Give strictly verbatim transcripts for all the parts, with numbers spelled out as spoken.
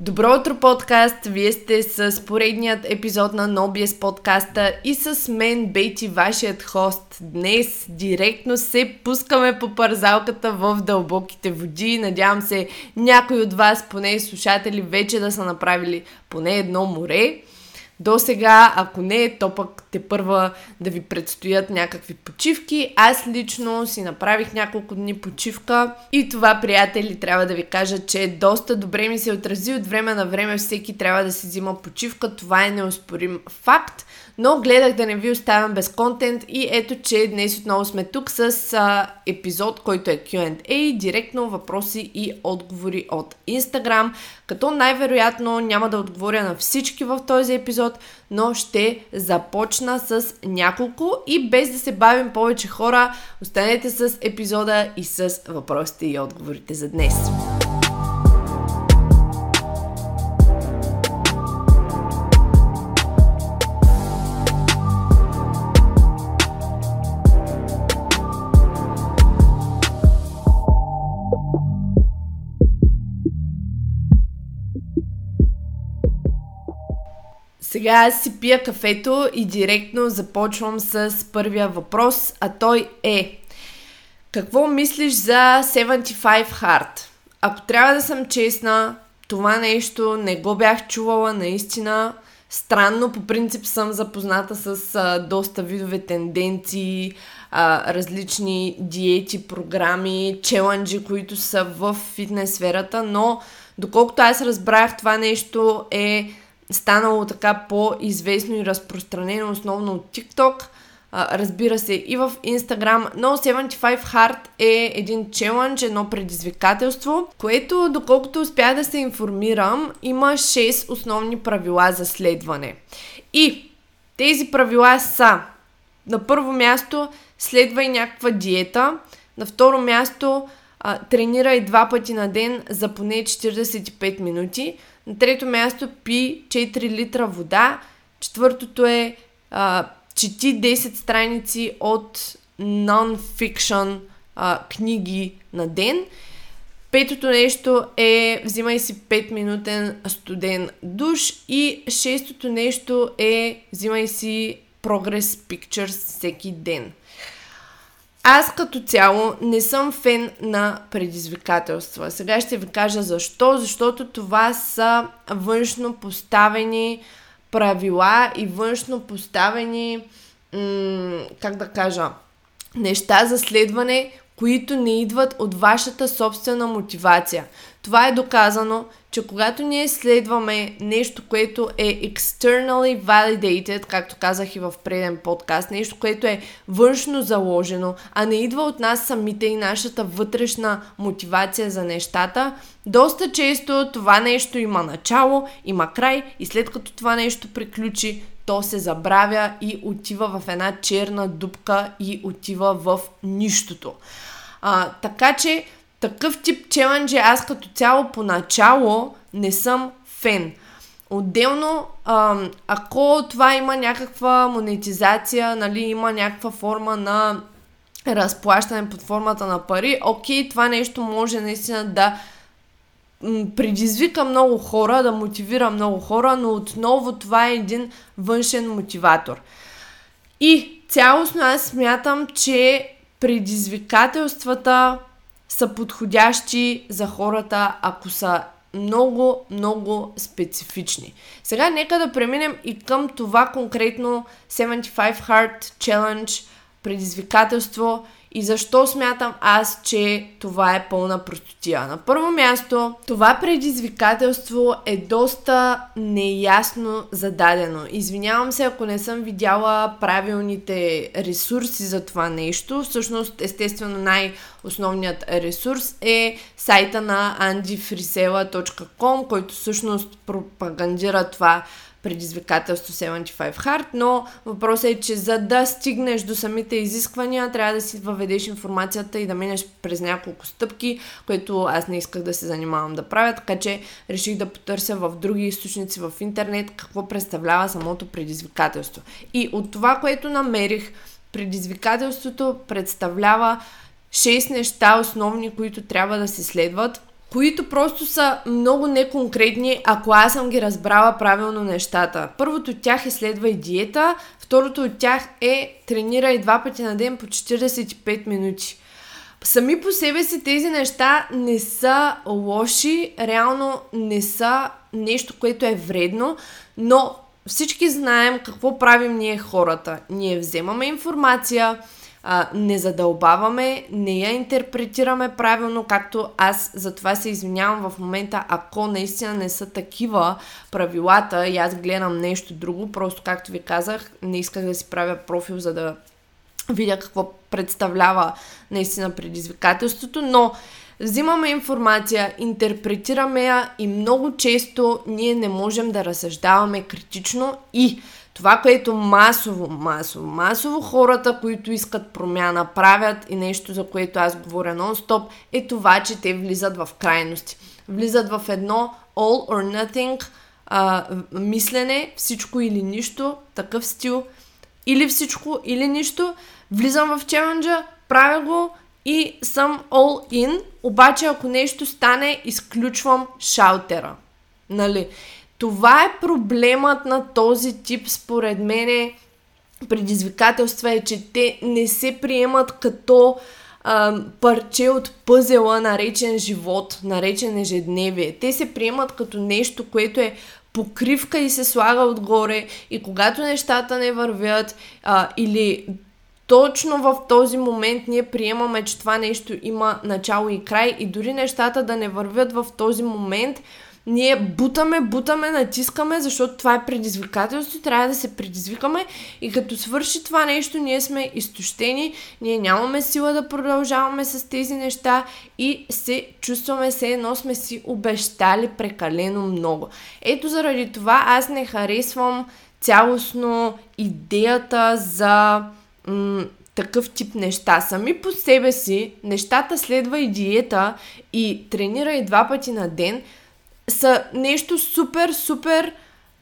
Добро утро, подкаст! Вие сте с поредният епизод на NoBS подкаста и с мен, Бети, вашият хост. Днес директно се пускаме по парзалката в дълбоките води. Надявам се някой от вас, поне слушатели, вече да са направили поне едно море. До сега, ако не, то пък тепърва да ви предстоят някакви почивки. Аз лично си направих няколко дни почивка и това, приятели, трябва да ви кажа, че доста добре ми се отрази. От време на време всеки трябва да си взима почивка, това е неоспорим факт, но гледах да не ви оставям без контент и ето, че днес отново сме тук с а, епизод, който е кю енд ей, директно въпроси и отговори от Instagram, като най-вероятно няма да отговоря на всички в този епизод, но ще започна с няколко и без да се бавим повече, хора, останете с епизода и с въпросите и отговорите за днес. Сега аз си пия кафето и директно започвам с първия въпрос, а той е: какво мислиш за седемдесет и пет хард? Ако трябва да съм честна, това нещо не го бях чувала наистина. Странно, по принцип съм запозната с а, доста видове тенденции, а, различни диети, програми, челенджи, които са в фитнес сферата, но доколкото аз разбрах, това нещо е станало така по-известно и разпространено основно от TikTok, разбира се и в Instagram, но седемдесет и пет хард е един челендж, едно предизвикателство, което, доколкото успях да се информирам, има шест основни правила за следване. И тези правила са: на първо място, следвай някаква диета; на второ място, тренирай два пъти на ден за поне четиридесет и пет минути. На трето място, пи четири литра вода. Четвъртото е а, чети десет страници от non-fiction а, книги на ден. Петото нещо е: взимай си пет минутен студен душ. И шестото нещо е: взимай си progress pictures всеки ден. Аз като цяло не съм фен на предизвикателства. Сега ще ви кажа защо. Защото това са външно поставени правила и външно поставени, м- как да кажа, неща за следване, които не идват от вашата собствена мотивация. Това е доказано, че когато ние следваме нещо, което е externally validated, както казах и в преден подкаст, нещо, което е външно заложено, а не идва от нас самите и нашата вътрешна мотивация за нещата, доста често това нещо има начало, има край и след като това нещо приключи, то се забравя и отива в една черна дупка и отива в нищото. А, така че такъв тип челенджи аз като цяло поначало не съм фен. Отделно, а, ако това има някаква монетизация, нали, има някаква форма на разплащане под формата на пари, окей, това нещо може наистина да предизвика много хора, да мотивира много хора, но отново това е един външен мотиватор. И цялостно аз смятам, че предизвикателствата са подходящи за хората, ако са много, много специфични. Сега нека да преминем и към това конкретно седемдесет и пет хард Challenge предизвикателство и защо смятам аз, че това е пълна простотия. На първо място, това предизвикателство е доста неясно зададено. Извинявам се, ако не съм видяла правилните ресурси за това нещо. Всъщност, естествено, най-основният ресурс е сайта на анди фрисела точка ком, който всъщност пропагандира това предизвикателство седемдесет и пет хард, но въпросът е, че за да стигнеш до самите изисквания, трябва да си въведеш информацията и да минеш през няколко стъпки, което аз не исках да се занимавам да правя, така че реших да потърся в други източници в интернет какво представлява самото предизвикателство. И от това, което намерих, предизвикателството представлява шест неща основни, които трябва да се следват. които просто са много неконкретни, ако аз съм ги разбрала правилно нещата. Първото от тях е следвай диета, второто от тях е тренирай два пъти на ден по четиридесет и пет минути. Сами по себе си тези неща не са лоши, реално не са нещо, което е вредно, но всички знаем какво правим ние хората. Ние вземаме информация, не задълбаваме, не я интерпретираме правилно, както аз за това се извинявам в момента, ако наистина не са такива правилата и аз гледам нещо друго, просто както ви казах, не исках да си правя профил, за да видя какво представлява наистина предизвикателството, но взимаме информация, интерпретираме я и много често ние не можем да разсъждаваме критично и това, което масово, масово, масово хората, които искат промяна, правят и нещо, за което аз говоря нон-стоп, е това, че те влизат в крайности. Влизат в едно all or nothing а, мислене, всичко или нищо, такъв стил, или всичко, или нищо, влизам в челенджа, правя го и съм all in, обаче ако нещо стане, изключвам шалтера. Нали? Това е проблемът на този тип, според мене, предизвикателства е, че те не се приемат като а, парче от пъзела, наречен живот, наречен ежедневие. Те се приемат като нещо, което е покривка и се слага отгоре и когато нещата не вървят а, или точно в този момент ние приемаме, че това нещо има начало и край и дори нещата да не вървят в този момент, ние бутаме, бутаме, натискаме, защото това е предизвикателство, трябва да се предизвикаме и като свърши това нещо, ние сме изтощени, ние нямаме сила да продължаваме с тези неща и се чувстваме все едно сме си обещали прекалено много. Ето заради това аз не харесвам цялостно идеята за м- такъв тип неща. Сами по себе си, нещата следва и диета и тренирай два пъти на ден, са нещо супер, супер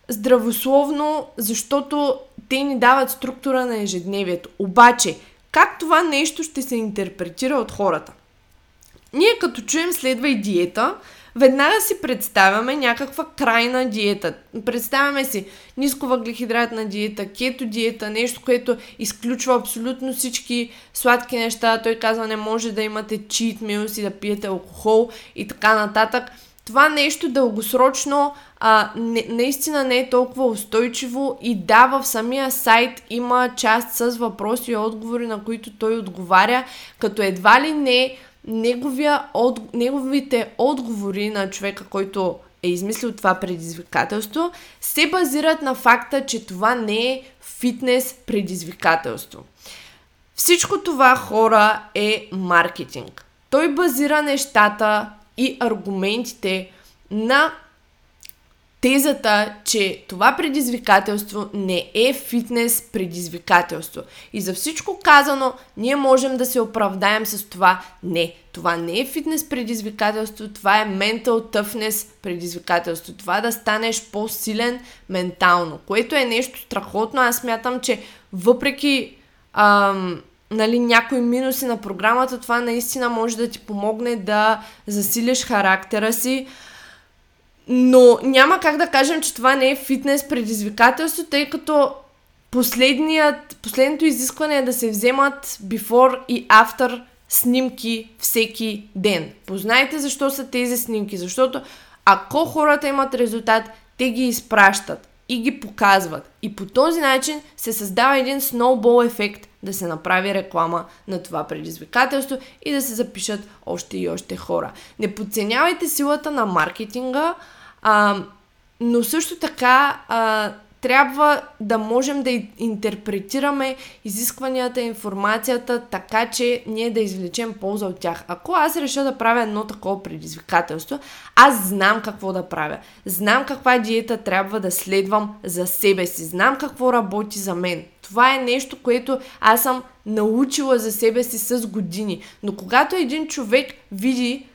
здравословно, защото те ни дават структура на ежедневието. Обаче, как това нещо ще се интерпретира от хората? Ние като чуем следва и диета, веднага си представяме някаква крайна диета. Представяме си нисковъглехидратна диета, кето диета, нещо, което изключва абсолютно всички сладки неща. Той казва, не може да имате cheat meals и да пиете алкохол и така нататък. Това нещо дългосрочно а, не, наистина не е толкова устойчиво и да, в самия сайт има част с въпроси и отговори, на които той отговаря, като едва ли не неговия, от, неговите отговори на човека, който е измислил това предизвикателство, се базират на факта, че това не е фитнес предизвикателство. Всичко това, хора, е маркетинг. Той базира нещата и аргументите на тезата, че това предизвикателство не е фитнес предизвикателство. И за всичко казано, ние можем да се оправдаем с това. Не, това не е фитнес предизвикателство, това е mental toughness предизвикателство. Това да станеш по-силен ментално, което е нещо страхотно. Аз смятам, че въпреки ам, Нали, някои минуси на програмата, това наистина може да ти помогне да засилиш характера си, но няма как да кажем, че това не е фитнес предизвикателство, тъй като последното изискване е да се вземат before и after снимки всеки ден. Познайте защо са тези снимки, защото ако хората имат резултат, те ги изпращат и ги показват. И по този начин се създава един сноубол ефект да се направи реклама на това предизвикателство и да се запишат още и още хора. Не подценявайте силата на маркетинга, а, но също така а, трябва да можем да интерпретираме изискванията, информацията, така че ние да извлечем полза от тях. Ако аз реша да правя едно такова предизвикателство, аз знам какво да правя. Знам каква диета трябва да следвам за себе си. Знам какво работи за мен. Това е нещо, което аз съм научила за себе си с години. Но когато един човек види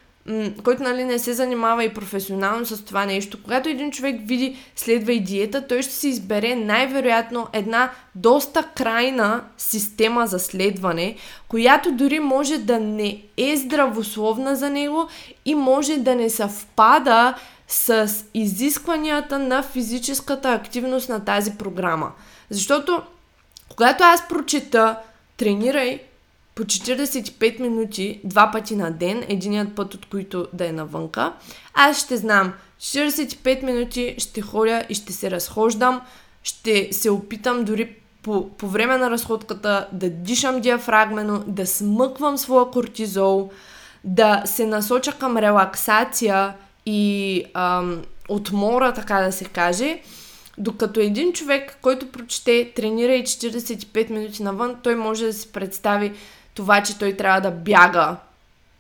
който нали, не се занимава и професионално с това нещо, когато един човек види, следва и диета, той ще си избере най-вероятно една доста крайна система за следване, която дори може да не е здравословна за него и може да не съвпада с изискванията на физическата активност на тази програма. Защото когато аз прочета тренирай по четиридесет и пет минути, два пъти на ден, единият път от които да е навънка, аз ще знам, четиридесет и пет минути ще ходя и ще се разхождам, ще се опитам дори по, по време на разходката да дишам диафрагмено, да смъквам своя кортизол, да се насоча към релаксация и ам, отмора, така да се каже. Докато един човек, който прочете тренира и четиридесет и пет минути навън, той може да си представи това, че той трябва да бяга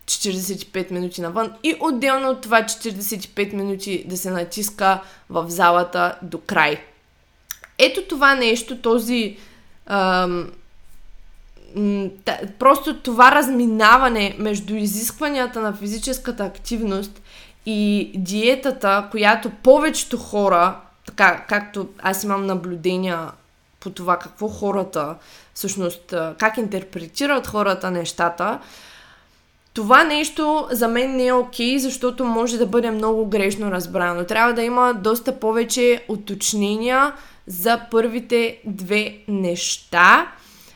четиридесет и пет минути навън и отделно от това четиридесет и пет минути да се натиска в залата до край. Ето това нещо, този ам, просто това разминаване между изискванията на физическата активност и диетата, която повечето хора, така както аз имам наблюдения по това какво хората, всъщност как интерпретират хората нещата, това нещо за мен не е окей, защото може да бъде много грешно разбрано. Трябва да има доста повече уточнения за първите две неща.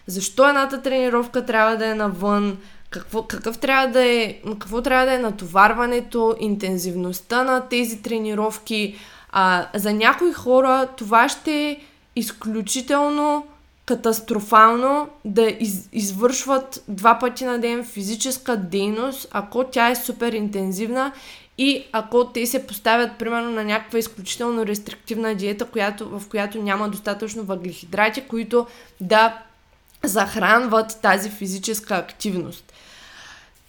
Защо едната тренировка трябва да е навън, какво, какъв трябва да е, какво трябва да е натоварването, интензивността на тези тренировки. А, за някои хора това ще е изключително катастрофално да из, извършват два пъти на ден физическа дейност, ако тя е супер интензивна и ако те се поставят примерно на някаква изключително рестриктивна диета, която, в която няма достатъчно въглехидрати, които да захранват тази физическа активност.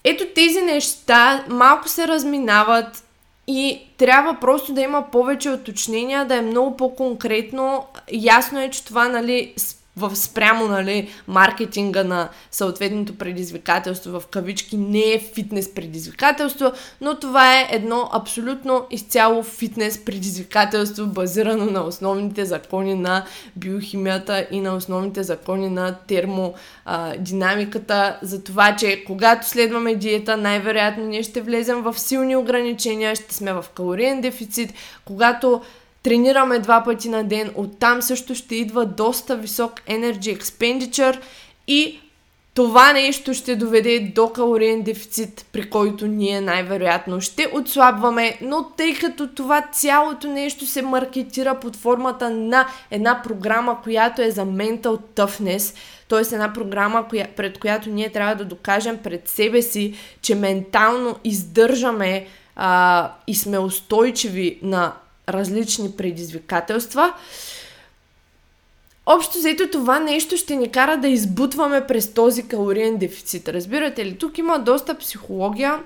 Ето тези неща малко се разминават и трябва просто да има повече уточнения, да е много по-конкретно. Ясно е, че това нали, в спрямо нали, маркетинга на съответното предизвикателство в кавички не е фитнес предизвикателство, но това е едно абсолютно изцяло фитнес предизвикателство, базирано на основните закони на биохимията и на основните закони на термодинамиката, за това, че когато следваме диета, най-вероятно ние ще влезем в силни ограничения, ще сме в калориен дефицит, когато тренираме два пъти на ден, оттам също ще идва доста висок energy expenditure и това нещо ще доведе до калориен дефицит, при който ние най-вероятно ще отслабваме, но тъй като това цялото нещо се маркетира под формата на една програма, която е за mental toughness, т.е. една програма, коя, пред която ние трябва да докажем пред себе си, че ментално издържаме а, и сме устойчиви на различни предизвикателства. Общо взето това нещо ще ни кара да избутваме през този калориен дефицит. Разбирате ли? Тук има доста психология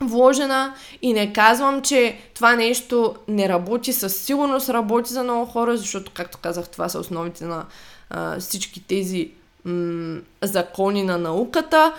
вложена и не казвам, че това нещо не работи, със сигурност работи за много хора, защото, както казах, това са основите на а, всички тези м- закони на науката,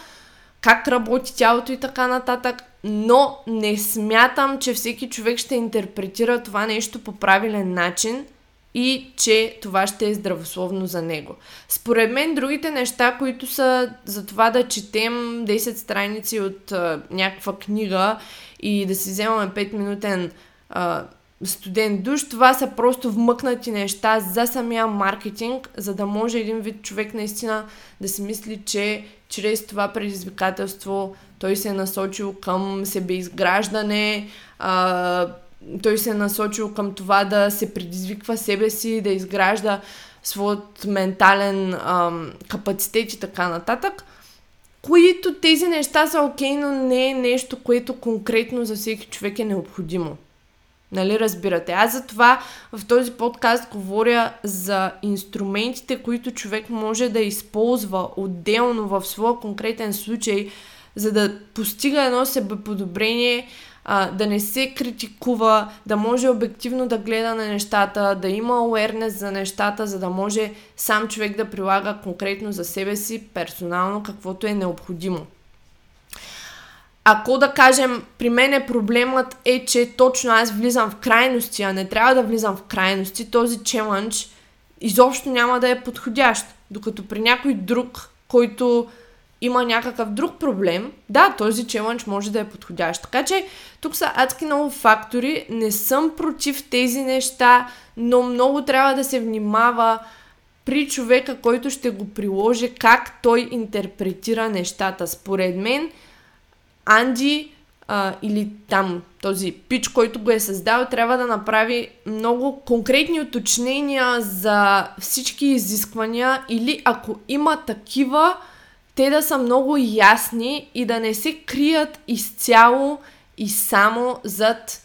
как работи тялото и така нататък. Но не смятам, че всеки човек ще интерпретира това нещо по правилен начин и че това ще е здравословно за него. Според мен другите неща, които са за това да четем десет страници от а, някаква книга и да си вземаме пет минутен а, студен душ, това са просто вмъкнати неща за самия маркетинг, за да може един вид човек наистина да си мисли, че чрез това предизвикателство той се е насочил към себеизграждане, а, той се е насочил към това да се предизвиква себе си, да изгражда своят ментален а, капацитет и така нататък, които тези неща са окей, но не е нещо, което конкретно за всеки човек е необходимо. Нали, разбирате? Аз затова в този подкаст говоря за инструментите, които човек може да използва отделно в своя конкретен случай, за да постига едно себеподобрение, а, да не се критикува, да може обективно да гледа на нещата, да има awareness за нещата, за да може сам човек да прилага конкретно за себе си персонално каквото е необходимо. ако да кажем, при мен проблемът е, че точно аз влизам в крайности, а не трябва да влизам в крайности, този челъндж изобщо няма да е подходящ. Докато при някой друг, който има някакъв друг проблем, да, този челъндж може да е подходящ. Така че тук са адски много фактори, не съм против тези неща, но много трябва да се внимава при човека, който ще го приложи, как той интерпретира нещата. Според мен, Анди а, или там този пич, който го е създал, трябва да направи много конкретни уточнения за всички изисквания или ако има такива, те да са много ясни и да не се крият изцяло и само зад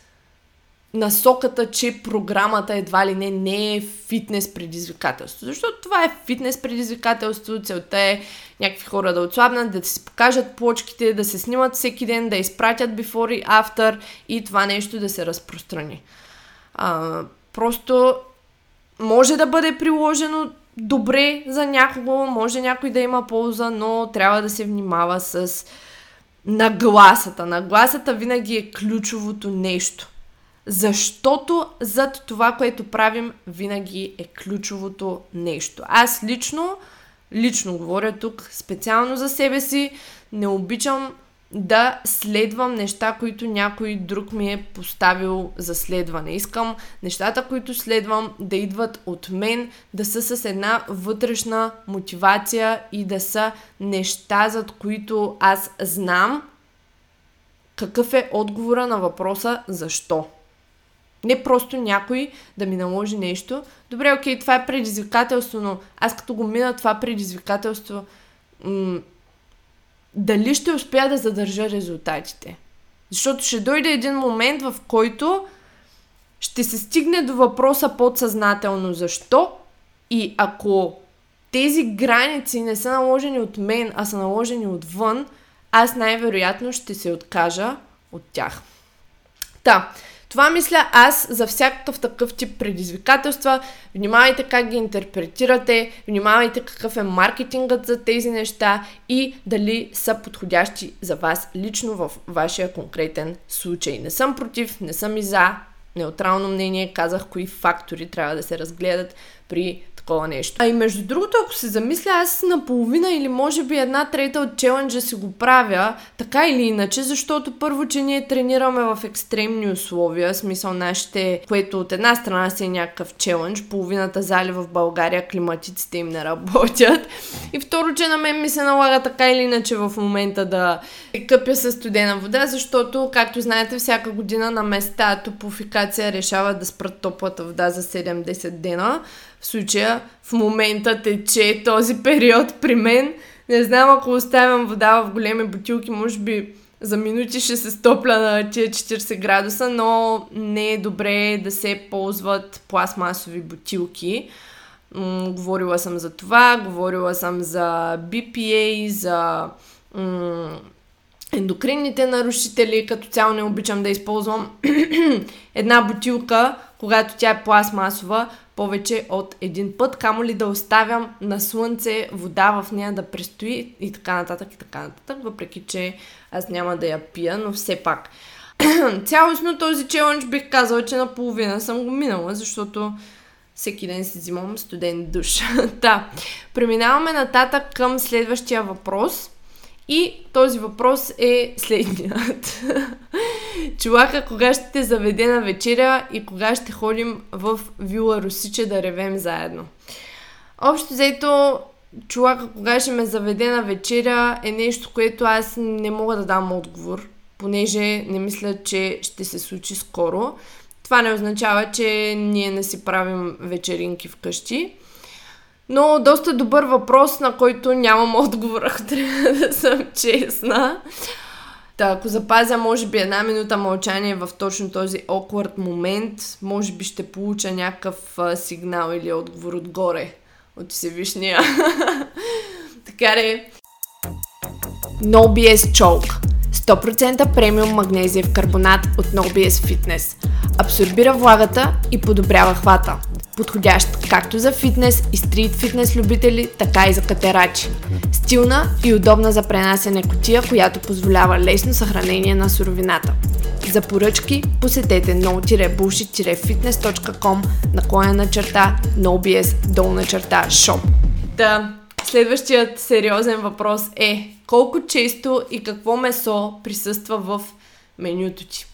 насоката, че програмата едва ли не, не е фитнес предизвикателство. Защото това е фитнес предизвикателство, целта е някакви хора да отслабнат, да си покажат плочките, да се снимат всеки ден, да изпратят before и after и това нещо да се разпространи. А, просто може да бъде приложено добре за някого, може някой да има полза, но трябва да се внимава с нагласата. Нагласата винаги е ключовото нещо. Защото зад това, което правим, винаги е ключовото нещо. Аз лично, лично говоря тук специално за себе си, не обичам да следвам неща, които някой друг ми е поставил за следване. Искам нещата, които следвам, да идват от мен, да са с една вътрешна мотивация и да са неща, зад които аз знам какъв е отговора на въпроса защо. Не просто някой да ми наложи нещо. Добре, окей, това е предизвикателство, но аз като го мина това предизвикателство, м- дали ще успя да задържа резултатите? Защото ще дойде един момент, в който ще се стигне до въпроса подсъзнателно защо и ако тези граници не са наложени от мен, а са наложени отвън, аз най-вероятно ще се откажа от тях. Та, това мисля аз за всякакъв такъв тип предизвикателства. Внимавайте как ги интерпретирате, внимавайте какъв е маркетингът за тези неща и дали са подходящи за вас лично в вашия конкретен случай. Не съм против, не съм и за. Неутрално мнение, казах кои фактори трябва да се разгледат при такова нещо. А и между другото, ако се замисля, аз наполовина или може би една трета от челенджа си го правя, така или иначе, защото първо, че ние тренираме в екстремни условия, смисъл нашите, което от една страна си е някакъв челендж, половината зали в България, климатиците им не работят. И второ, че на мен ми се налага така или иначе в момента да къпя със студена вода, защото, както знаете, всяка година на места топофикация решава да спрат топлата вода за седем-десет дена. В случая, в момента тече този период при мен. Не знам, ако оставям вода в големи бутилки, може би за минути ще се стопля на тия четирийсет градуса, но не е добре да се ползват пластмасови бутилки. М- говорила съм за това, говорила съм за би пи ей, за м- ендокринните нарушители. Като цяло не обичам да използвам една бутилка, когато тя е пластмасова, повече от един път, камо ли да оставям на слънце вода в нея да престои и така нататък и така нататък, въпреки че аз няма да я пия, но все пак. Цялостно този челендж бих казала, че наполовина съм го минала, защото всеки ден си взимам студен душ. Да, преминаваме нататък към следващия въпрос и този въпрос е следният. Чолака, кога ще те заведе на вечеря и кога ще ходим в Вила Русиче да ревем заедно? Общо взето, Чолака, кога ще ме заведе на вечеря е нещо, което аз не мога да дам отговор, понеже не мисля, че ще се случи скоро. Това не означава, че ние не си правим вечеринки вкъщи. Но доста добър въпрос, на който нямам отговор, ако трябва да съм честна. Та, ако запазя, може би, една минута мълчание в точно този awkward момент, може би ще получа някакъв а, сигнал или отговор отгоре, от Всевишния. Така де. NoBS Chalk. сто процента премиум магнезиев карбонат от NoBS Fitness. Абсорбира влагата и подобрява хвата. подходящ както за фитнес и стрит фитнес любители, така и за катерачи. Стилна и удобна за пренасене кутия, която позволява лесно съхранение на суровината. За поръчки посетете no dash bullshit dash fitness точка com наклоня на черта NoBS долна черта shop. Да, следващият сериозен въпрос е: колко често и какво месо присъства в менюто ти?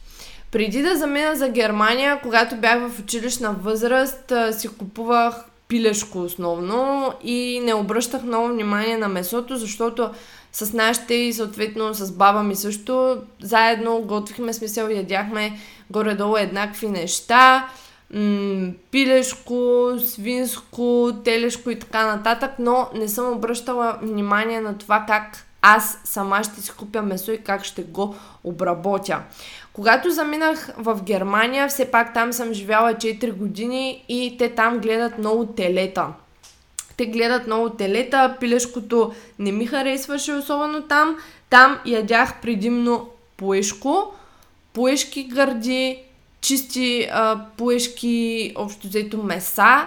Преди да замина за Германия, когато бях в училищна възраст, си купувах пилешко основно и не обръщах много внимание на месото, защото с нашите и съответно с баба ми също заедно готвихме, смисъл, ядяхме горе-долу еднакви неща. М- пилешко, свинско, телешко и така нататък, но не съм обръщала внимание на това как аз сама ще си купя месо и как ще го обработя. Когато заминах в Германия, все пак там съм живяла четири години и те там гледат много телета. Те гледат много телета, пилешкото не ми харесваше особено там. Там ядях предимно пуешко, пуешки гърди, чисти а, пуешки общо взето меса.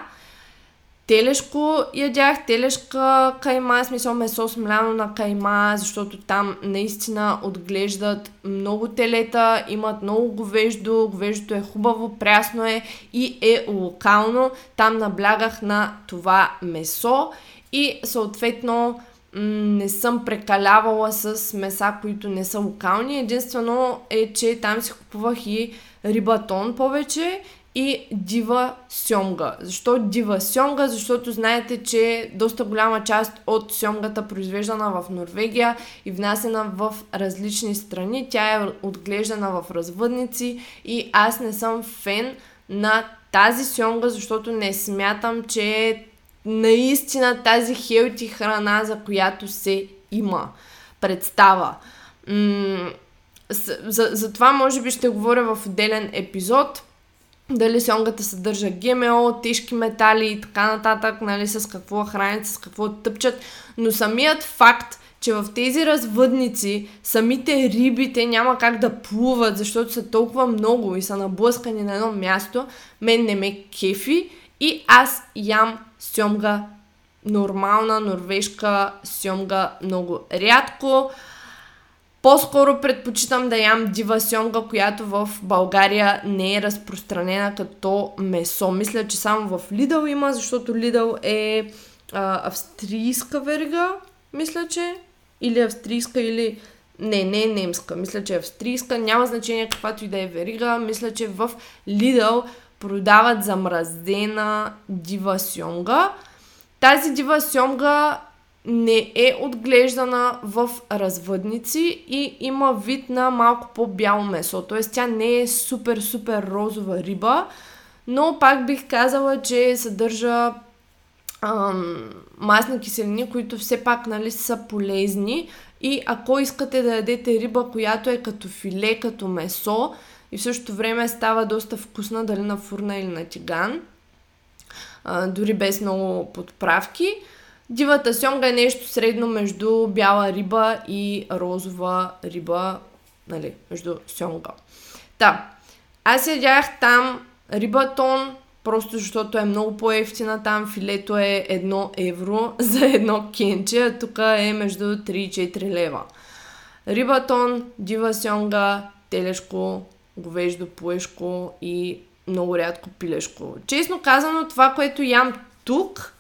Телешко ядях, телешка кайма, смисъл месо смляно на кайма, защото там наистина отглеждат много телета, имат много говеждо, говеждото е хубаво, прясно е и е локално. Там наблягах на това месо и съответно не съм прекалявала с меса, които не са локални. Единствено е, че там си купувах и рибатон повече и дива сьомга. Защо дива сьомга? Защото знаете, че доста голяма част от сьомгата, произвеждана в Норвегия и внасена в различни страни, тя е отглеждана в развъдници и аз не съм фен на тази сьомга, защото не смятам, че наистина тази хелти храна, за която се има представа. М- за, за това може би ще говоря в отделен епизод. Дали сьомгата съдържа ГМО, тежки метали и така нататък, нали, с какво хранят, с какво тъпчат. Но самият факт, че в тези развъдници самите рибите няма как да плуват, защото са толкова много и са наблъскани на едно място, мен не ме кефи и аз ям сьомга, нормална норвежка сьомга, много рядко. По-скоро предпочитам да ям дива сьомга, която в България не е разпространена като месо. Мисля, че само в Lidl има, защото Lidl е а, австрийска верига, мисля, че. Или австрийска, или... Не, не е немска. Мисля, че е австрийска. Няма значение каквато и да е верига. Мисля, че в Lidl продават замразена дива сьомга. Тази дива сьомга не е отглеждана в развъдници и има вид на малко по-бяло месо. Т.е. тя не е супер-супер розова риба, но пак бих казала, че съдържа ам, масни киселини, които все пак, нали, са полезни. И ако искате да ядете риба, която е като филе, като месо и в същото време става доста вкусна, дали на фурна или на тиган, а, дори без много подправки, дивата сьомга е нещо средно между бяла риба и розова риба, нали, между сьомга. Та, аз ядях там рибатон, просто защото е много по-евтина там, филето е едно евро за едно кенче, а тук е между три и четири лева. Рибатон, дива сьомга, телешко, говеждо, пуешко и много рядко пилешко. Честно казано, това, което ям тук,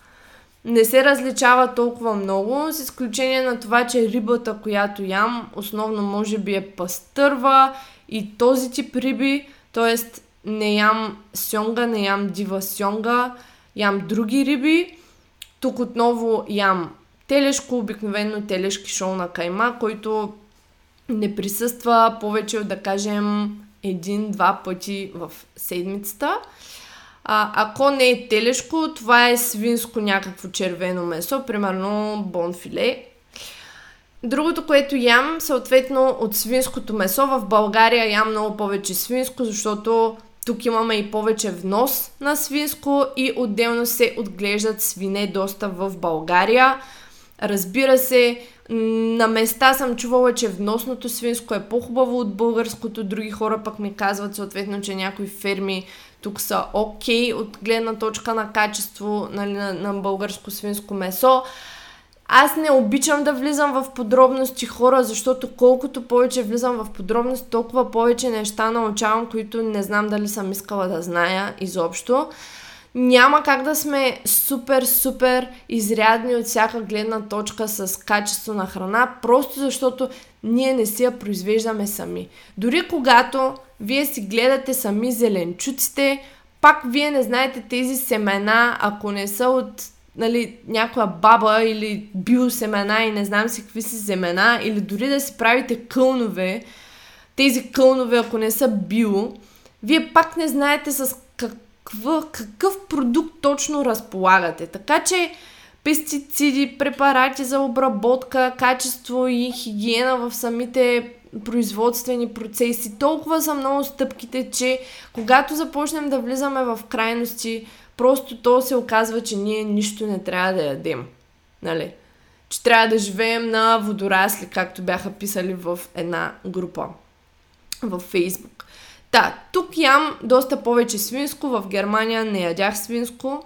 не се различава толкова много, с изключение на това, че рибата, която ям, основно може би е пастърва и този тип риби, т.е. не ям сьомга, не ям дива сьомга, ям други риби. Тук отново ям телешко, обикновено телешки шол на кайма, който не присъства повече, да кажем, един-два пъти в седмицата. А, ако не е телешко, това е свинско някакво червено месо, примерно бонфиле. Другото, което ям, съответно от свинското месо, в България ям много повече свинско, защото тук имаме и повече внос на свинско и отделно се отглеждат свине доста в България. Разбира се, на места съм чувала, че вносното свинско е по-хубаво от българското. Други хора пък ми казват съответно, че някои ферми тук са окей, от гледна точка на качество, нали, на, на българско свинско месо. Аз не обичам да влизам в подробности, хора, защото колкото повече влизам в подробности, толкова повече неща научавам, които не знам дали съм искала да зная изобщо. Няма как да сме супер-супер изрядни от всяка гледна точка с качество на храна, просто защото ние не си я произвеждаме сами. Дори когато вие си гледате сами зеленчуците, пак вие не знаете тези семена, ако не са от, нали, някоя баба или биосемена и не знам си какви си семена, или дори да си правите кълнове, тези кълнове, ако не са био, вие пак не знаете с как какъв продукт точно разполагате. Така че пестициди, препарати за обработка, качество и хигиена в самите производствени процеси. Толкова са много стъпките, че когато започнем да влизаме в крайности, просто то се оказва, че ние нищо не трябва да ядем. Нали? Че трябва да живеем на водорасли, както бяха писали в една група във Фейсбук. Да, тук ям доста повече свинско, в Германия не ядях свинско,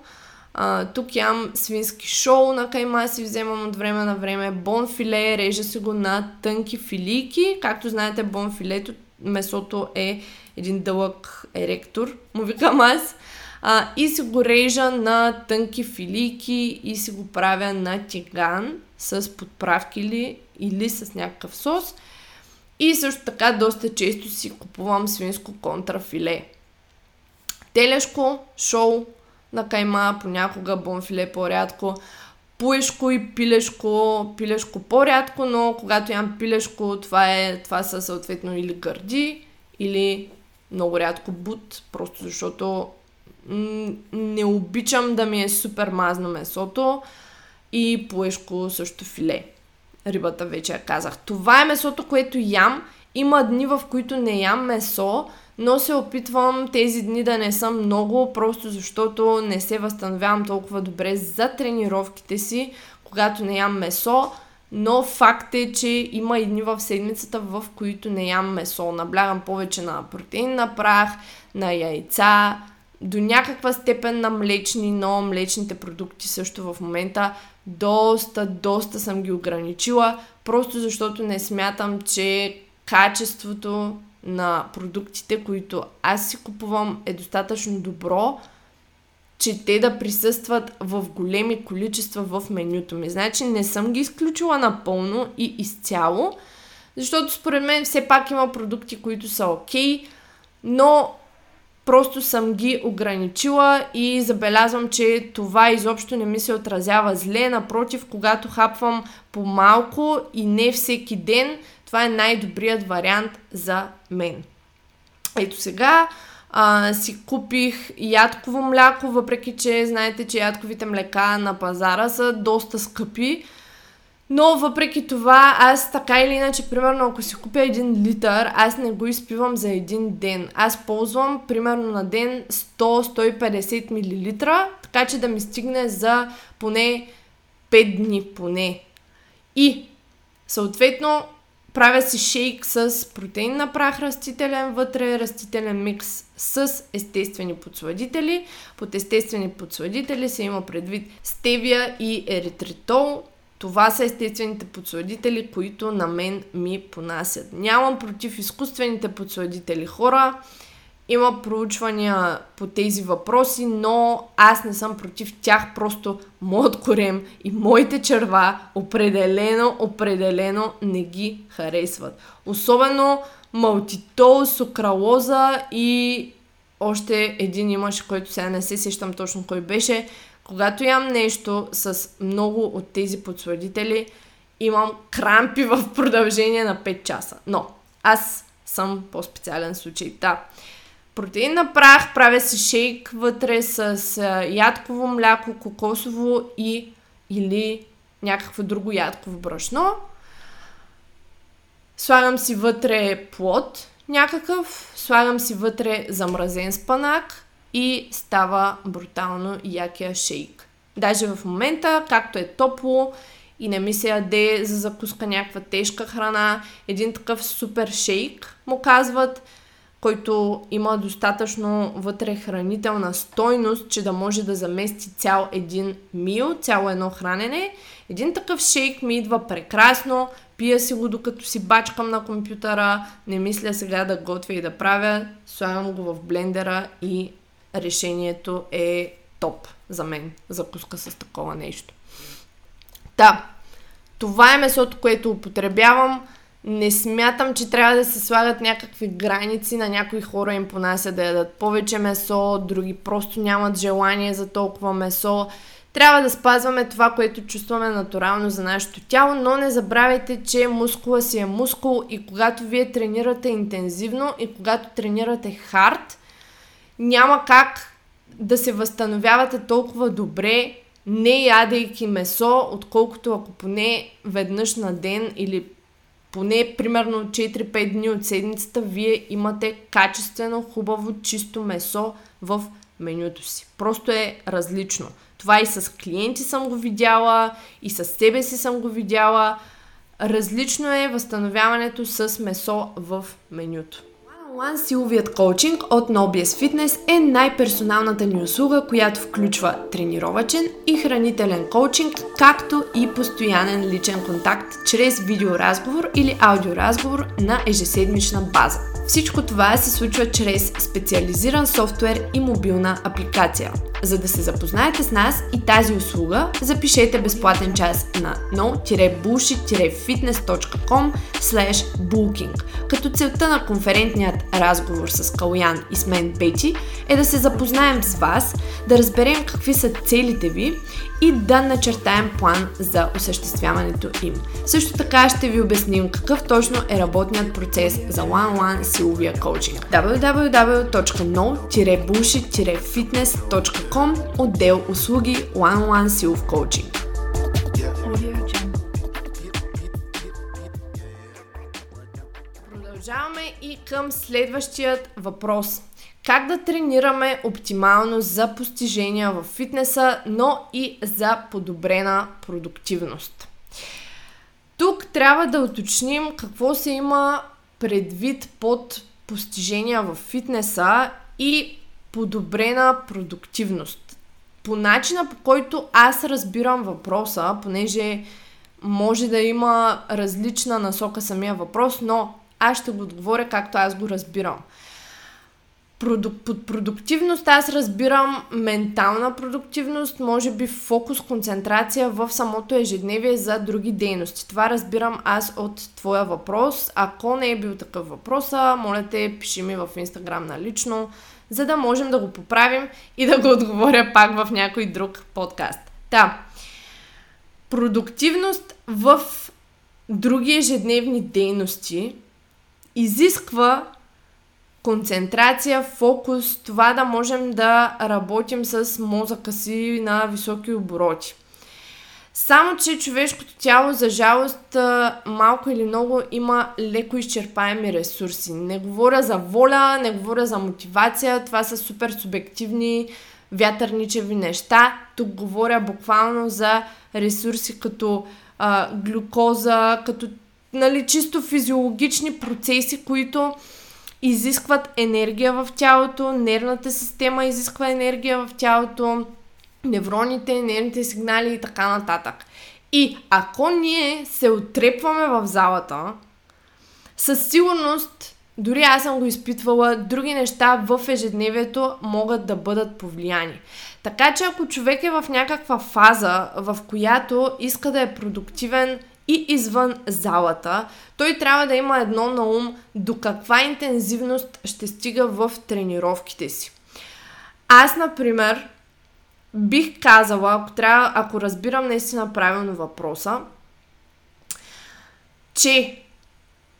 а, тук ям свински шоу на кайма, си вземам от време на време, бонфиле, режа си го на тънки филийки, както знаете бонфилето, месото е един дълъг еректор, му викам аз, а, и си го режа на тънки филийки и си го правя на тиган с подправки или, или с някакъв сос. И също така доста често си купувам свинско контрафиле. Телешко, шоу на кайма, понякога бонфиле по-рядко, пуешко и пилешко, пилешко по-рядко, но когато ям пилешко, това, е, това са съответно или гърди, или много рядко бут, просто защото м- не обичам да ми е супер мазно месото, и пуешко също филе. Рибата вече я казах. Това е месото, което ям. Има дни, в които не ям месо, но се опитвам тези дни да не съм много, просто защото не се възстановявам толкова добре за тренировките си, когато не ям месо, но факт е, че има и дни в седмицата, в които не ям месо. Наблягам повече на протеин, на прах, на яйца, до някаква степен на млечни, но млечните продукти също в момента доста, доста съм ги ограничила, просто защото не смятам, че качеството на продуктите, които аз си купувам, е достатъчно добро, че те да присъстват в големи количества в менюто ми. Значи не съм ги изключила напълно и изцяло, защото според мен все пак има продукти, които са окей, но просто съм ги ограничила и забелязвам, че това изобщо не ми се отразява зле. Напротив, когато хапвам по-малко и не всеки ден, това е най-добрият вариант за мен. Ето сега а, си купих ядково мляко, въпреки че знаете, че ядковите млека на пазара са доста скъпи. Но въпреки това, аз така или иначе, примерно ако си купя един литър, аз не го изпивам за един ден. Аз ползвам примерно на ден сто до сто и петдесет милилитра, така че да ми стигне за поне пет дни поне. И съответно правя си шейк с протеинна прах, растителен вътре, растителен микс с естествени подсладители. Под естествени подсладители се има предвид стевия и еритритол. Това са естествените подсладители, които на мен ми понасят. Нямам против изкуствените подсладители, хора. Има проучвания по тези въпроси, но аз не съм против тях. Просто моят корем и моите черва определено, определено не ги харесват. Особено малтитол, сукралоза и още един имаше, който сега не се сещам точно кой беше. Когато ям нещо с много от тези подсладители, имам крампи в продължение на пет часа. Но аз съм по-специален случай. Да. Протеинна прах, правя си шейк вътре с ядково мляко, кокосово и или някакво друго ядково брашно. Слагам си вътре плод някакъв, слагам си вътре замразен спанак, и става брутално якия шейк. Даже в момента, както е топло и не ми се яде за закуска някаква тежка храна, един такъв супер шейк, му казват, който има достатъчно вътре хранителна стойност, че да може да замести цял един мил, цяло едно хранене. Един такъв шейк ми идва прекрасно, пия си го докато си бачкам на компютъра, не мисля сега да готвя и да правя, слагам го в блендера и решението е топ за мен, закуска с такова нещо. Та, това е месото, което употребявам. Не смятам, че трябва да се слагат някакви граници, на някои хора им понася да ядат повече месо, други просто нямат желание за толкова месо. Трябва да спазваме това, което чувстваме натурално за нашето тяло, но не забравяйте, че мускула си е мускул и когато вие тренирате интензивно и когато тренирате хард, няма как да се възстановявате толкова добре, не ядейки месо, отколкото ако поне веднъж на ден или поне примерно четири-пет дни от седмицата вие имате качествено, хубаво, чисто месо в менюто си. Просто е различно. Това и с клиенти съм го видяла, и с себе си съм го видяла. Различно е възстановяването с месо в менюто. One силовият коучинг от NoBS Fitness е най-персоналната ни услуга, която включва тренировачен и хранителен коучинг, както и постоянен личен контакт чрез видеоразговор или аудиоразговор на ежеседмична база. Всичко това се случва чрез специализиран софтуер и мобилна апликация. За да се запознаете с нас и тази услуга, запишете безплатен час на no dash bullshit dash fitness dot com slash booking, като целта на конферентният разговор с Калоян и с мен Бети е да се запознаем с вас, да разберем какви са целите ви и да начертаем план за осъществяването им. Също така ще ви обясним какъв точно е работният процес за one-on-one силовия коучинг. дабъл ю дабъл ю дабъл ю точка no dash bullshit dash fitness точка com, отдел услуги one-on-one силов коучинг. Продължаваме и към следващият въпрос. Как да тренираме оптимално за постижения в фитнеса, но и за подобрена продуктивност? Тук трябва да уточним какво се има предвид под постижения в фитнеса и подобрена продуктивност. По начина, по който аз разбирам въпроса, понеже може да има различна насока самия въпрос, но аз ще го отговоря както аз го разбирам. Под продуктивност аз разбирам ментална продуктивност, може би фокус, концентрация в самото ежедневие за други дейности. Това разбирам аз от твоя въпрос. Ако не е бил такъв въпроса, моля те, пиши ми в Instagram на лично, за да можем да го поправим и да го отговоря пак в някой друг подкаст. Та, продуктивност в други ежедневни дейности изисква концентрация, фокус, това да можем да работим с мозъка си на високи обороти. Само че човешкото тяло, за жалост, малко или много има леко изчерпаеми ресурси. Не говоря за воля, не говоря за мотивация, това са супер субективни, вятърничеви неща. Тук говоря буквално за ресурси като а, глюкоза, като нали, чисто физиологични процеси, които изискват енергия в тялото, нервната система изисква енергия в тялото, невроните, нервните сигнали и така нататък. И ако ние се отрепваме в залата, със сигурност, дори аз съм го изпитвала, други неща в ежедневието могат да бъдат повлияни. Така че ако човек е в някаква фаза, в която иска да е продуктивен и извън залата, той трябва да има едно на ум до каква интензивност ще стига в тренировките си. Аз, например, бих казала, ако, трябва, ако разбирам наистина правилно въпроса, че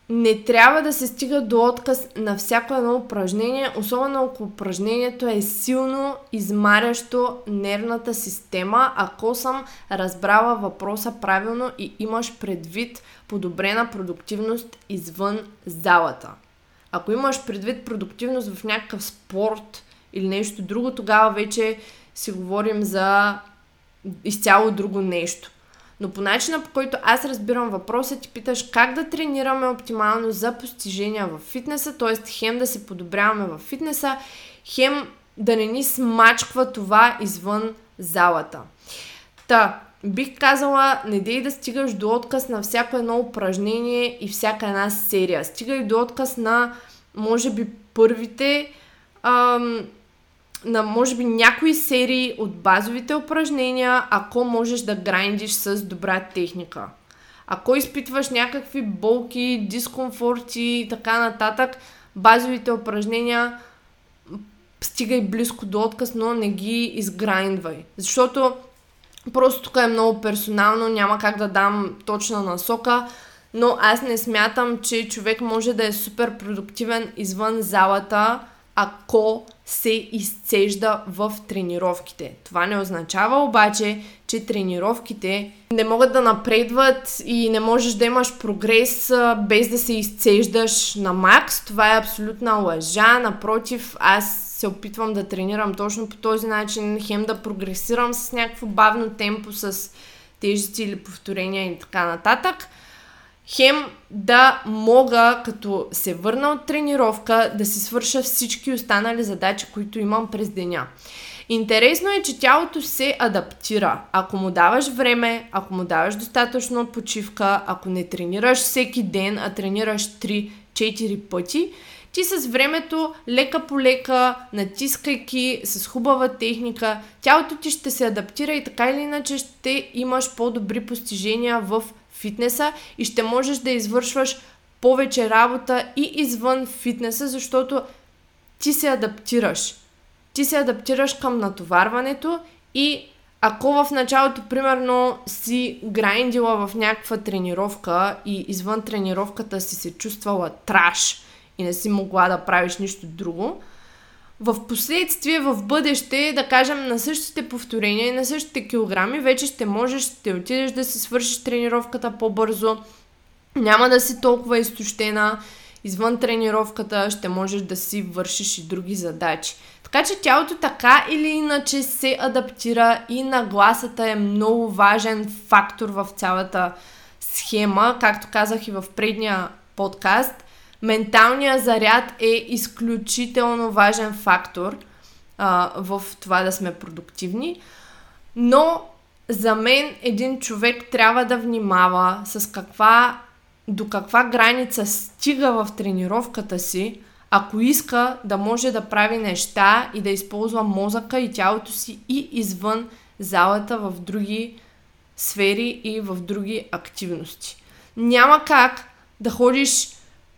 не трябва да се стига до отказ на всяко едно упражнение, особено ако упражнението е силно измарящо нервната система, ако съм разбрала въпроса правилно и имаш предвид подобрена продуктивност извън залата. Ако имаш предвид продуктивност в някакъв спорт или нещо друго, тогава вече си говорим за изцяло друго нещо. Но по начина, по който аз разбирам въпроса, ти питаш как да тренираме оптимално за постижения в фитнеса, т.е. хем да се подобряваме в фитнеса, хем да не ни смачква това извън залата. Та, бих казала, не дей да стигаш до отказ на всяко едно упражнение и всяка една серия. Стигай до отказ на, може би, първите, ам, на, може би, някои серии от базовите упражнения, ако можеш да грайндиш с добра техника. Ако изпитваш някакви болки, дискомфорти и така нататък, базовите упражнения стигай близко до отказ, но не ги изграйндвай. Защото просто тук е много персонално, няма как да дам точна насока, но аз не смятам, че човек може да е супер продуктивен извън залата, ако се изцежда в тренировките. Това не означава обаче, че тренировките не могат да напредват и не можеш да имаш прогрес без да се изцеждаш на макс. Това е абсолютна лъжа. Напротив, аз се опитвам да тренирам точно по този начин, хем да прогресирам с някакво бавно темпо, с тежести или повторения и така нататък. Хем да мога, като се върна от тренировка, да си свърша всички останали задачи, които имам през деня. Интересно е, че тялото се адаптира. Ако му даваш време, ако му даваш достатъчно почивка, ако не тренираш всеки ден, а тренираш три-четири пъти, ти с времето, лека по лека, натискайки с хубава техника, тялото ти ще се адаптира и така или иначе ще имаш по-добри постижения в фитнеса и ще можеш да извършваш повече работа и извън фитнеса, защото ти се адаптираш. Ти се адаптираш към натоварването и ако в началото, примерно, си грайндила в някаква тренировка и извън тренировката си се чувствала траш и не си могла да правиш нищо друго, в последствие, в бъдеще, да кажем, на същите повторения и на същите килограми, вече ще можеш, ще отидеш да си свършиш тренировката по-бързо, няма да си толкова изтощена, извън тренировката ще можеш да си вършиш и други задачи. Така че тялото така или иначе се адаптира и нагласата е много важен фактор в цялата схема. Както казах и в предния подкаст, менталният заряд е изключително важен фактор а, в това да сме продуктивни, но за мен един човек трябва да внимава с каква, до каква граница стига в тренировката си, ако иска да може да прави неща и да използва мозъка и тялото си и извън залата в други сфери и в други активности. Няма как да ходиш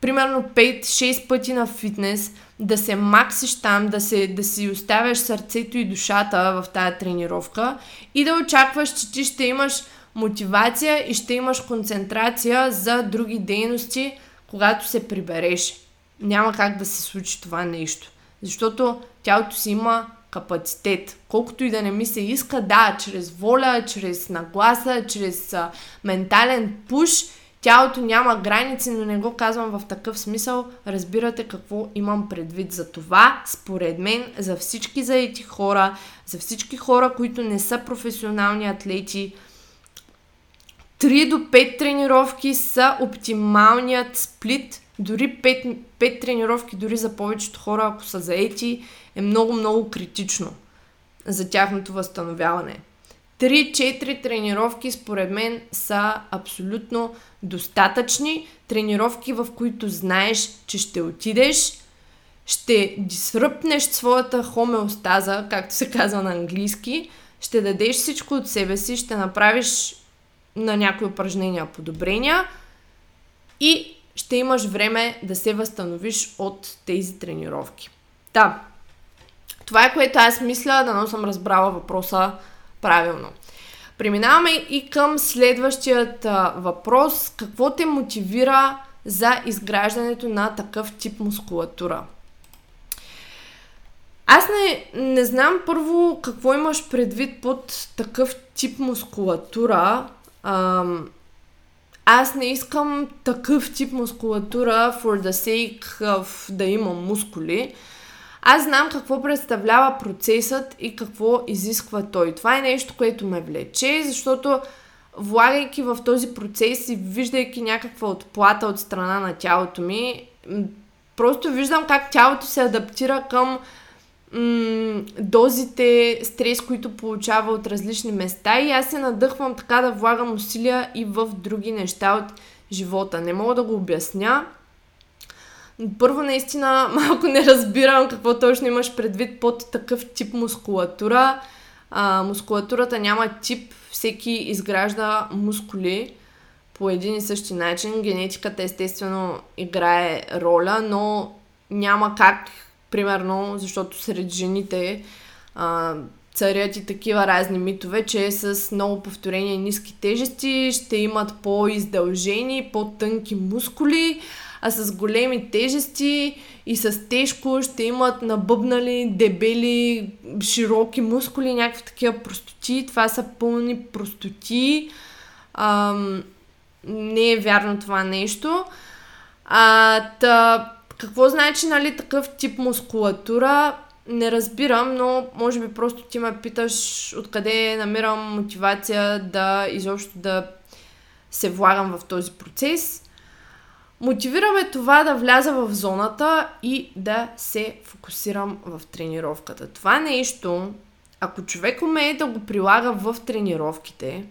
примерно пет-шест пъти на фитнес, да се максиш там, да, се, да си оставяш сърцето и душата в тая тренировка и да очакваш, че ти ще имаш мотивация и ще имаш концентрация за други дейности, когато се прибереш. Няма как да се случи това нещо, защото тялото си има капацитет. Колкото и да не ми се иска, да, чрез воля, чрез нагласа, чрез а, ментален пуш, тялото няма граници, но не го казвам в такъв смисъл. Разбирате какво имам предвид. За това, според мен, за всички заети хора, за всички хора, които не са професионални атлети, три до пет тренировки са оптималният сплит. Дори пет, пет тренировки, дори за повечето хора, ако са заети, е много-много критично за тяхното възстановяване. три-четири тренировки според мен са абсолютно достатъчни. Тренировки, в които знаеш, че ще отидеш, ще дисръпнеш своята хомеостаза, както се казва на английски, ще дадеш всичко от себе си, ще направиш на някои упражнения подобрения и ще имаш време да се възстановиш от тези тренировки. Да, това е което аз мисля, дано съм разбрала въпроса правилно. Преминаваме и към следващият а, въпрос. Какво те мотивира за изграждането на такъв тип мускулатура? Аз не, не знам първо какво имаш предвид под такъв тип мускулатура. А, аз не искам такъв тип мускулатура for the sake of да имам мускули. Аз знам какво представлява процесът и какво изисква той. Това е нещо, което ме влече, защото влагайки в този процес и виждайки някаква отплата от страна на тялото ми, просто виждам как тялото се адаптира към м- дозите стрес, които получава от различни места, и аз се надъхвам така да влагам усилия и в други неща от живота. Не мога да го обясня. Първо, наистина малко не разбирам какво точно имаш предвид под такъв тип мускулатура. А, мускулатурата няма тип, всеки изгражда мускули по един и същи начин. Генетиката естествено играе роля, но няма как, примерно, защото сред жените а, царят и такива разни митове, че с много повторения и ниски тежести ще имат по-издължени, по-тънки мускули, а с големи тежести и с тежко ще имат набъбнали, дебели, широки мускули, някакви такива простоти. Това са пълни простоти. Ам, не е вярно това нещо. А, тъ, какво значи, нали, такъв тип мускулатура? Не разбирам, но може би просто ти ме питаш откъде намирам мотивация да изобщо да се влагам в този процес. Мотивираме това да вляза в зоната и да се фокусирам в тренировката. Това нещо, ако човек умее да го прилага в тренировките,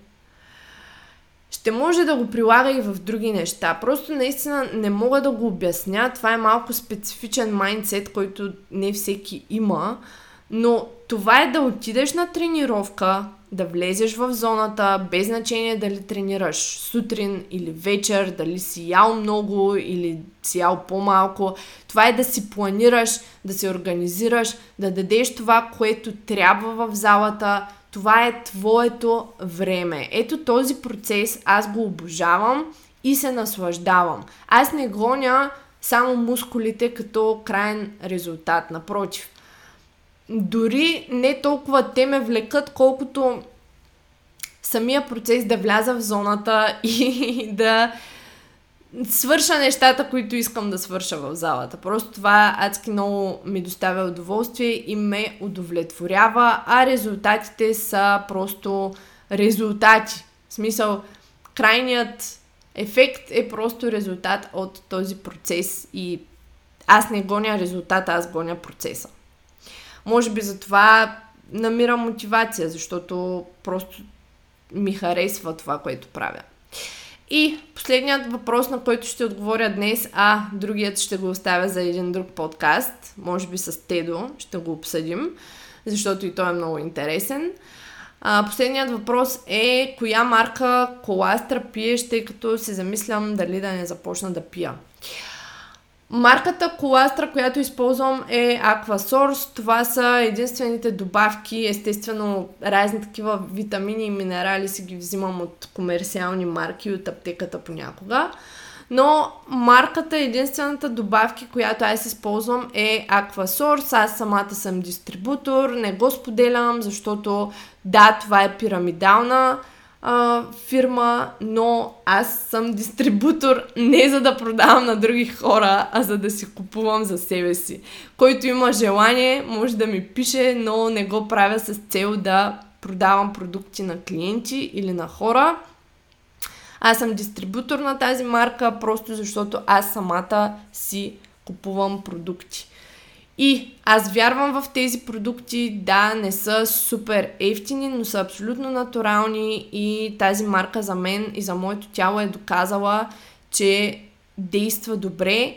ще може да го прилага и в други неща. Просто наистина не мога да го обясня. Това е малко специфичен майндсет, който не всеки има. Но това е да отидеш на тренировка, да влезеш в зоната, без значение дали тренираш сутрин или вечер, дали си ял много или си ял по-малко. Това е да си планираш, да се организираш, да дадеш това, което трябва в залата. Това е твоето време. Ето този процес аз го обожавам и се наслаждавам. Аз не гоня само мускулите като краен резултат, напротив. Дори не толкова те ме влекат, колкото самия процес да вляза в зоната и да свърша нещата, които искам да свърша в залата. Просто това адски много ми доставя удоволствие и ме удовлетворява, а резултатите са просто резултати. В смисъл, крайният ефект е просто резултат от този процес и аз не гоня резултата, аз гоня процеса. Може би затова намирам мотивация, защото просто ми харесва това, което правя. И последният въпрос, на който ще отговоря днес, а другият ще го оставя за един друг подкаст, може би с Тедо ще го обсъдим, защото и той е много интересен. А, последният въпрос е: коя марка коластра пиеш, тъй като се замислям дали да не започна да пия. Марката коластра, която използвам, е Aqua Source. Това са единствените добавки. Естествено, разни такива витамини и минерали си ги взимам от комерциални марки, от аптеката понякога. Но марката, единствената добавка, която аз използвам, е Aqua Source. Аз самата съм дистрибутор, не го споделям, защото да, това е пирамидална фирма, но аз съм дистрибутор не за да продавам на други хора, а за да си купувам за себе си. Който има желание, може да ми пише, но не го правя с цел да продавам продукти на клиенти или на хора. Аз съм дистрибутор на тази марка, просто защото аз самата си купувам продукти. И аз вярвам в тези продукти, да, не са супер евтини, но са абсолютно натурални и тази марка за мен и за моето тяло е доказала, че действа добре.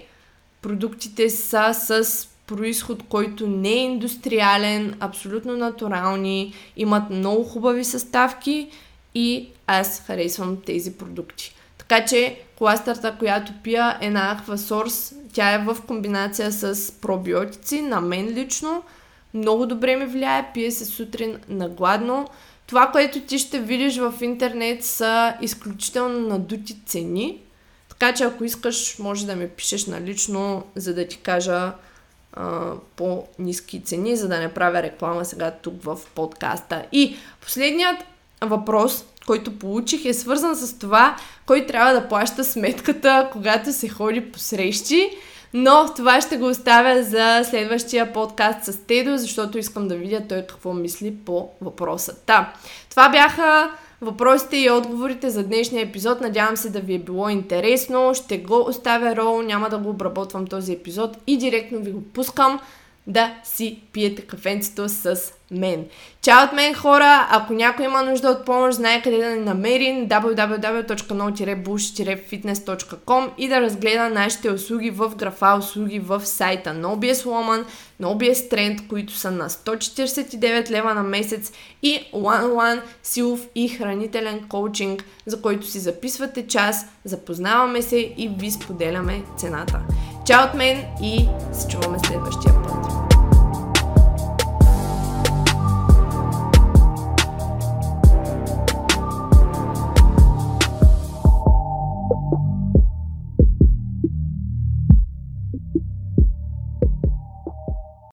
Продуктите са с произход, който не е индустриален, абсолютно натурални, имат много хубави съставки и аз харесвам тези продукти. Така че коластрата, която пия, е на Aqua Source. Тя е в комбинация с пробиотици. На мен лично много добре ми влияе. Пие се сутрин на гладно. Това, което ти ще видиш в интернет, са изключително надути цени. Така че ако искаш, може да ми пишеш налично, за да ти кажа а, по-ниски цени, за да не правя реклама сега тук в подкаста. И последният въпрос, който получих, е свързан с това, кой трябва да плаща сметката, когато се ходи по срещи, но това ще го оставя за следващия подкаст с Тедо, защото искам да видя той какво мисли по въпроса. Та, това бяха въпросите и отговорите за днешния епизод. Надявам се да ви е било интересно. Ще го оставя рол, няма да го обработвам този епизод и директно ви го пускам да си пиете кафенцето с мен. Чао от мен, хора! Ако някой има нужда от помощ, знае къде да ни намери: дабъл ю дабъл ю дабъл ю точка ен о бус фитнес точка ком и да разгледа нашите услуги в графа услуги в сайта NoBS Woman, NoBS Strength, които са на сто четиридесет и девет лева на месец, и one-on-one силов и хранителен коучинг, за който си записвате час, запознаваме се и ви споделяме цената. Чао от мен и се чуваме следващия път!